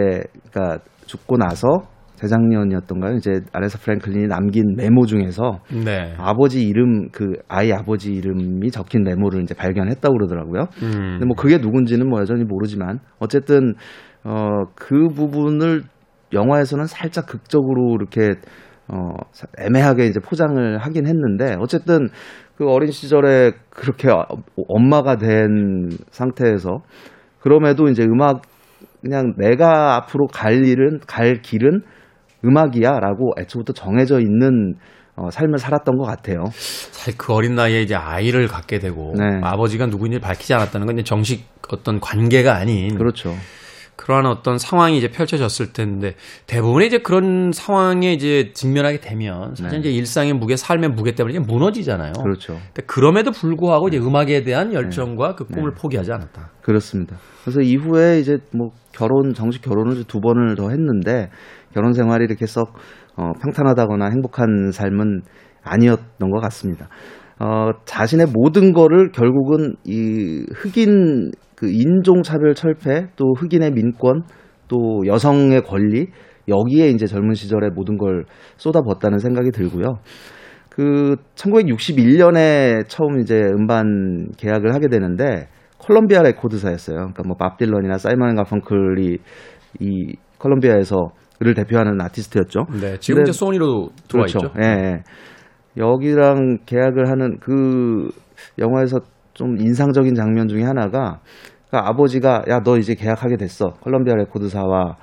그러니까 죽고 나서 재작년이었던가요? 이제 아레사 프랭클린이 남긴 메모 중에서 네. 아버지 이름 그 아이 아버지 이름이 적힌 메모를 이제 발견했다고 그러더라고요. 근데 뭐 그게 누군지는 뭐 여전히 모르지만 어쨌든 그 부분을 영화에서는 살짝 극적으로 이렇게 애매하게 이제 포장을 하긴 했는데 어쨌든 그 어린 시절에 그렇게 엄마가 된 상태에서 그럼에도 이제 음악 그냥 내가 앞으로 갈 길은 음악이야라고 애초부터 정해져 있는 삶을 살았던 것 같아요. 사실 그 어린 나이에 이제 아이를 갖게 되고 네. 아버지가 누구인지 밝히지 않았다는 건 이제 정식 어떤 관계가 아닌 그렇죠. 그러한 어떤 상황이 이제 펼쳐졌을 텐데 대부분의 이제 그런 상황에 이제 직면하게 되면 사실 네. 이제 일상의 무게, 삶의 무게 때문에 이제 무너지잖아요. 그렇죠. 그러니까 그럼에도 불구하고 네. 이제 음악에 대한 열정과 네. 그 꿈을 네. 포기하지 않았다. 그렇습니다. 그래서 이후에 이제 뭐 정식 결혼을 두 번을 더 했는데 결혼 생활이 이렇게 썩 평탄하다거나 행복한 삶은 아니었던 것 같습니다. 자신의 모든 거를 결국은 이 흑인 그 인종차별 철폐, 또 흑인의 민권, 또 여성의 권리 여기에 이제 젊은 시절에 모든 걸 쏟아붓다는 생각이 들고요. 그 1961년에 처음 이제 음반 계약을 하게 되는데 콜롬비아 레코드사였어요. 그러니까 뭐 밥 딜런이나 사이먼 앤 가펑클이 이 콜롬비아에서 그를 대표하는 아티스트였죠. 네, 지금 이제 소니로 들어와 그렇죠. 있죠. 예. 예. 여기랑 계약을 하는 그 영화에서 좀 인상적인 장면 중에 하나가 그러니까 아버지가 야, 너 이제 계약하게 됐어. 콜롬비아 레코드사와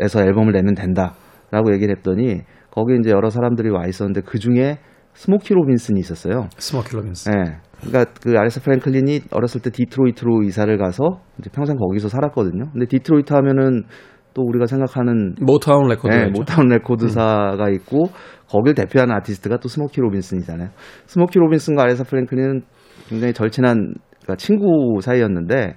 에서 앨범을 내면 된다라고 얘기를 했더니 거기 이제 여러 사람들이 와 있었는데 그 중에 스모키 로빈슨이 있었어요. 스모키 로빈슨. 예. 그러니까 그 아레사 프랭클린이 어렸을 때 디트로이트로 이사를 가서 이제 평생 거기서 살았거든요. 근데 디트로이트 하면은 또 우리가 생각하는 모타운 레코드, 네, 모타운 레코드사가 있고 거길 대표하는 아티스트가 또 스모키 로빈슨이잖아요. 스모키 로빈슨과 아레사 프랭클린은 굉장히 절친한 그러니까 친구 사이였는데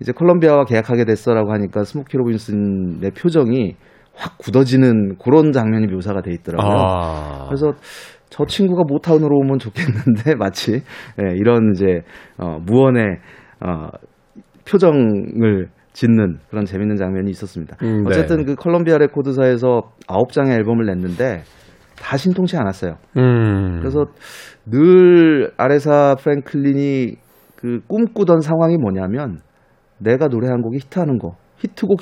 이제 콜롬비아와 계약하게 됐어라고 하니까 스모키 로빈슨의 표정이 확 굳어지는 그런 장면이 묘사가 돼 있더라고요. 그래서 저 친구가 모타운으로 오면 좋겠는데 마치 네, 이런 이제 무언의 표정을 짓는 그런 재밌는 장면이 있었습니다. 네. 어쨌든 그 콜롬비아 레코드사에서 9장의 앨범을 냈는데 다 신통치 않았어요. 그래서 늘 아레사 프랭클린이 그 꿈꾸던 상황이 뭐냐면 내가 노래 한 곡이 히트하는 거, 히트곡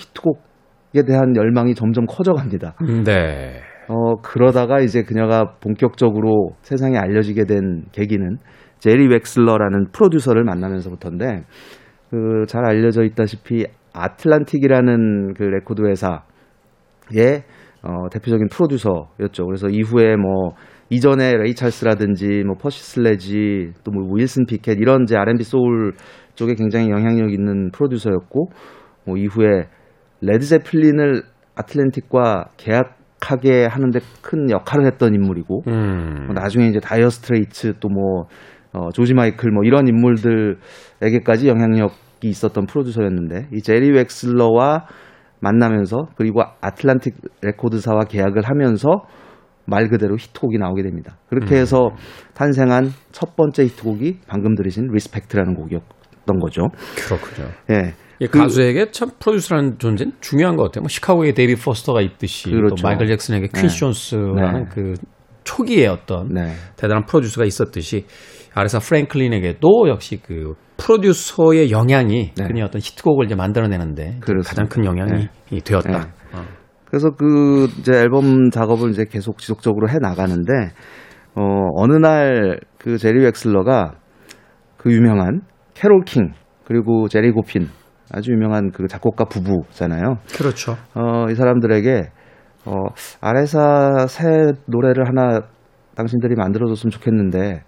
대한 열망이 점점 커져갑니다. 네. 그러다가 이제 그녀가 본격적으로 세상에 알려지게 된 계기는 제리 웩슬러라는 프로듀서를 만나면서부터인데, 잘 알려져 있다시피 아틀란틱이라는 그 레코드 회사의 대표적인 프로듀서였죠. 그래서 이후에 뭐 이전에 레이 찰스라든지 뭐 퍼시 슬레지 또 뭐 윌슨 피켓 이런 이제 R&B 소울 쪽에 굉장히 영향력 있는 프로듀서였고, 뭐 이후에 레드 제플린을 아틀란틱과 계약하게 하는데 큰 역할을 했던 인물이고, 뭐 나중에 이제 다이어 스트레이트 또 뭐 조지 마이클 뭐 이런 인물들에게까지 영향력이 있었던 프로듀서였는데, 이 제리 웩슬러와 만나면서 그리고 아틀란틱 레코드사와 계약을 하면서 말 그대로 히트곡이 나오게 됩니다. 그렇게 해서 탄생한 첫 번째 히트곡이 방금 들으신 리스펙트라는 곡이었던 거죠. 그렇군요. 예. 예, 가수에게 참 프로듀서라는 존재는 중요한 것 같아요. 뭐 시카고의 데이비드 포스터가 있듯이, 그렇죠. 또 마이클 잭슨에게 퀸시 존스라는 그 초기의 어떤 대단한 프로듀서가 있었듯이 아레사 프랭클린에게도 역시 그 프로듀서의 영향이 그녀의 어떤 히트곡을 이제 만들어내는데 가장 큰 영향이 되었다. 그래서 그 이제 앨범 작업을 이제 계속 지속적으로 해 나가는데, 어느 날 그 제리 웩슬러가 그 유명한 캐롤 킹 그리고 제리 고핀 아주 유명한 그 작곡가 부부잖아요. 그렇죠. 이 사람들에게 아레사 새 노래를 하나 당신들이 만들어줬으면 좋겠는데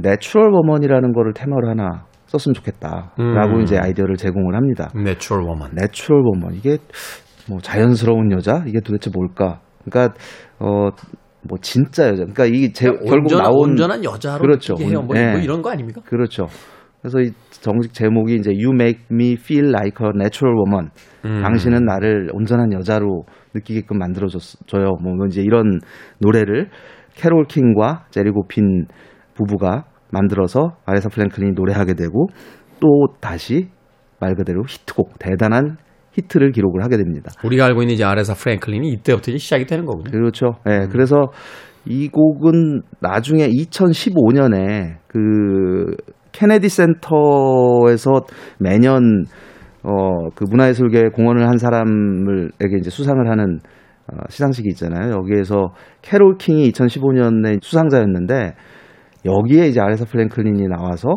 내추럴 워먼이라는 거를 테마로 하나 썼으면 좋겠다라고 이제 아이디어를 제공을 합니다. 내추럴 워먼. 내추럴 워먼 이게 뭐 자연스러운 여자 이게 도대체 뭘까? 그러니까 뭐 진짜 여자. 그러니까 이게 결국 나온 온전한 여자로, 그렇죠. 해요. 뭐 이런 거 아닙니까? 그렇죠. 그래서 이 정식 제목이 이제 You Make Me Feel Like a Natural Woman. 당신은 나를 온전한 여자로 느끼게끔 만들어줘요. 뭐 이제 이런 노래를 캐롤 킹과 제리 고핀 부부가 만들어서 아레사 프랭클린이 노래하게 되고, 또 다시 말 그대로 히트곡, 대단한 히트를 기록을 하게 됩니다. 우리가 알고 있는 이제 아레사 프랭클린이 이때부터 이제 시작이 되는 거군요. 그렇죠. 예. 네, 그래서 이 곡은 나중에 2015년에 그 케네디 센터에서 매년 그 문화예술계에 공헌을 한 사람을에게 이제 수상을 하는 시상식이 있잖아요. 여기에서 캐롤 킹이 2015년에 수상자였는데, 여기에 이제 아레사 프랭클린이 나와서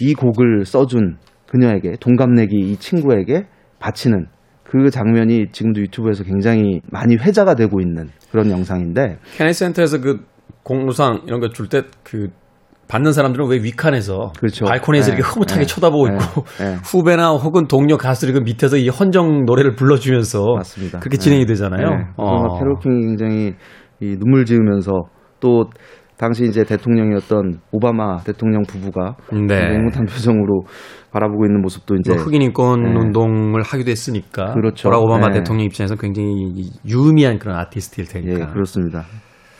이 곡을 써준 그녀에게, 동갑내기 이 친구에게 바치는 그 장면이 지금도 유튜브에서 굉장히 많이 회자가 되고 있는 그런 영상인데, 케네디 센터에서 그 공로상 이런 거 줄 때 그 받는 사람들은 왜 위칸에서, 그렇죠. 발코니에서 이렇게 흐뭇하게 쳐다보고 있고 후배나 혹은 동료 가수들이 그 밑에서 이 헌정 노래를 불러주면서, 맞습니다. 그렇게 진행이 되잖아요. 캐롤킹이 굉장히 이 눈물 지으면서, 또 당시 이제 대통령이었던 오바마 대통령 부부가 묵묵한 표정으로 바라보고 있는 모습도 이제 흑인 인권 운동을 하기도 했으니까, 그렇죠. 보라 오바마 대통령 입장에서 굉장히 유의미한 그런 아티스트일 테니까. 예, 그렇습니다.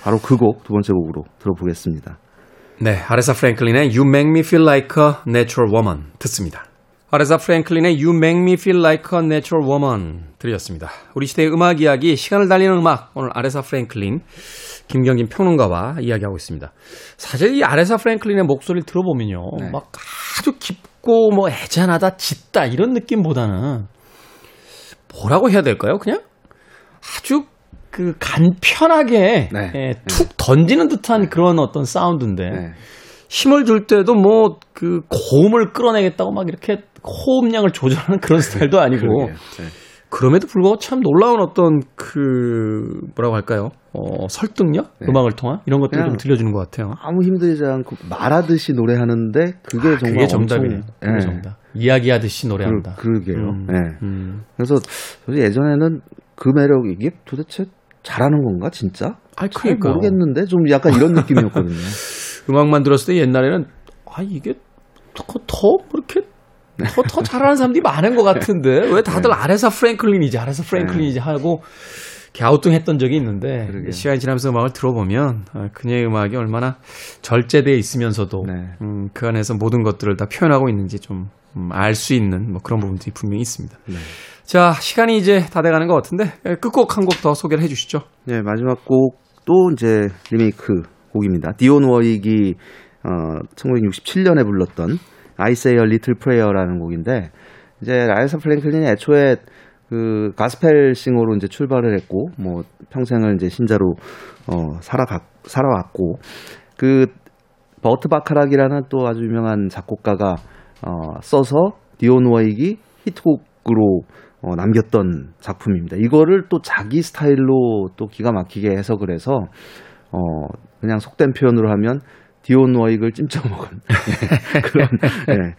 바로 그 곡, 두 번째 곡으로 들어보겠습니다. 네, 아레사 프랭클린의 You Make Me Feel Like a Natural Woman 듣습니다. 아레사 프랭클린의 You Make Me Feel Like a Natural Woman 들으셨습니다. 우리 시대의 음악 이야기, 시간을 달리는 음악, 오늘 아레사 프랭클린 김경진 평론가와 이야기하고 있습니다. 사실 이 아레사 프랭클린의 목소리를 들어보면요, 막 아주 깊고 뭐 애잔하다, 짙다 이런 느낌보다는 뭐라고 해야 될까요? 그냥 아주 그 간편하게 툭 던지는 듯한 그런 어떤 사운드인데, 힘을 줄 때도 뭐 그 고음을 끌어내겠다고 막 이렇게 호흡량을 조절하는 그런 스타일도 아니고, 그럼에도 불구하고 참 놀라운 어떤 그 뭐라고 할까요? 설득력? 음악을 통한 이런 것들이 좀 들려주는 것 같아요. 아무 힘들지 않고 말하듯이 노래하는데 그게 정말 정답이네요. 그게 정답. 이야기하듯이 노래한다. 그러게요. 그래서 예전에는 그 매력, 이게 도대체 잘하는 건가 진짜? 잘 모르겠는데 좀 약간 이런 느낌이었거든요. 음악만 들었을 때 옛날에는 이게 더 그렇게 더 잘하는 사람들이 많은 것 같은데 왜 다들 아레사 프랭클린이지 아레사 프랭클린이지 하고 갸우뚱했던 적이 있는데, 시간이 지나면서 음악을 들어보면 그녀의 음악이 얼마나 절제되어 있으면서도 그 안에서 모든 것들을 다 표현하고 있는지 좀 알 수 있는 뭐 그런 부분들이 분명히 있습니다. 자, 시간이 이제 다 돼가는 것 같은데 끝곡 한 곡 더 소개를 해주시죠. 네, 마지막 곡도 이제 리메이크 곡입니다. 디온 워익이 1967년에 불렀던 I Say a Little Prayer라는 곡인데, 이제 아레사 프랭클린이 애초에 그 가스펠 싱어로 이제 출발을 했고 뭐 평생을 이제 신자로 살아왔고 그 버트 바카락이라는 또 아주 유명한 작곡가가 써서 디온 워익이 히트곡으로 남겼던 작품입니다. 이거를 또 자기 스타일로 또 기가 막히게 해석을 해서 그냥 속된 표현으로 하면 디온 워익을 찜쪄먹은 그런 네,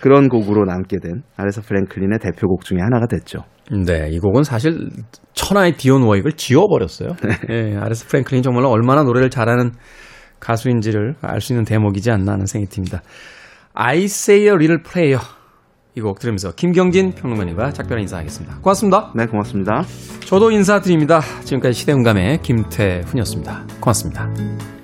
그런 곡으로 남게 된 아레사 프랭클린의 대표곡 중에 하나가 됐죠. 네, 이 곡은 사실 천하의 디온 워익을 지워버렸어요. 네, 아레사 프랭클린 정말 얼마나 노래를 잘하는 가수인지를 알 수 있는 대목이지 않나 하는 생각이 듭니다. I Say a Little Prayer 이 곡 들으면서 김경진 평론가님과 작별 인사하겠습니다. 고맙습니다. 네, 고맙습니다. 저도 인사드립니다. 지금까지 시대음감의 김태훈이었습니다. 고맙습니다.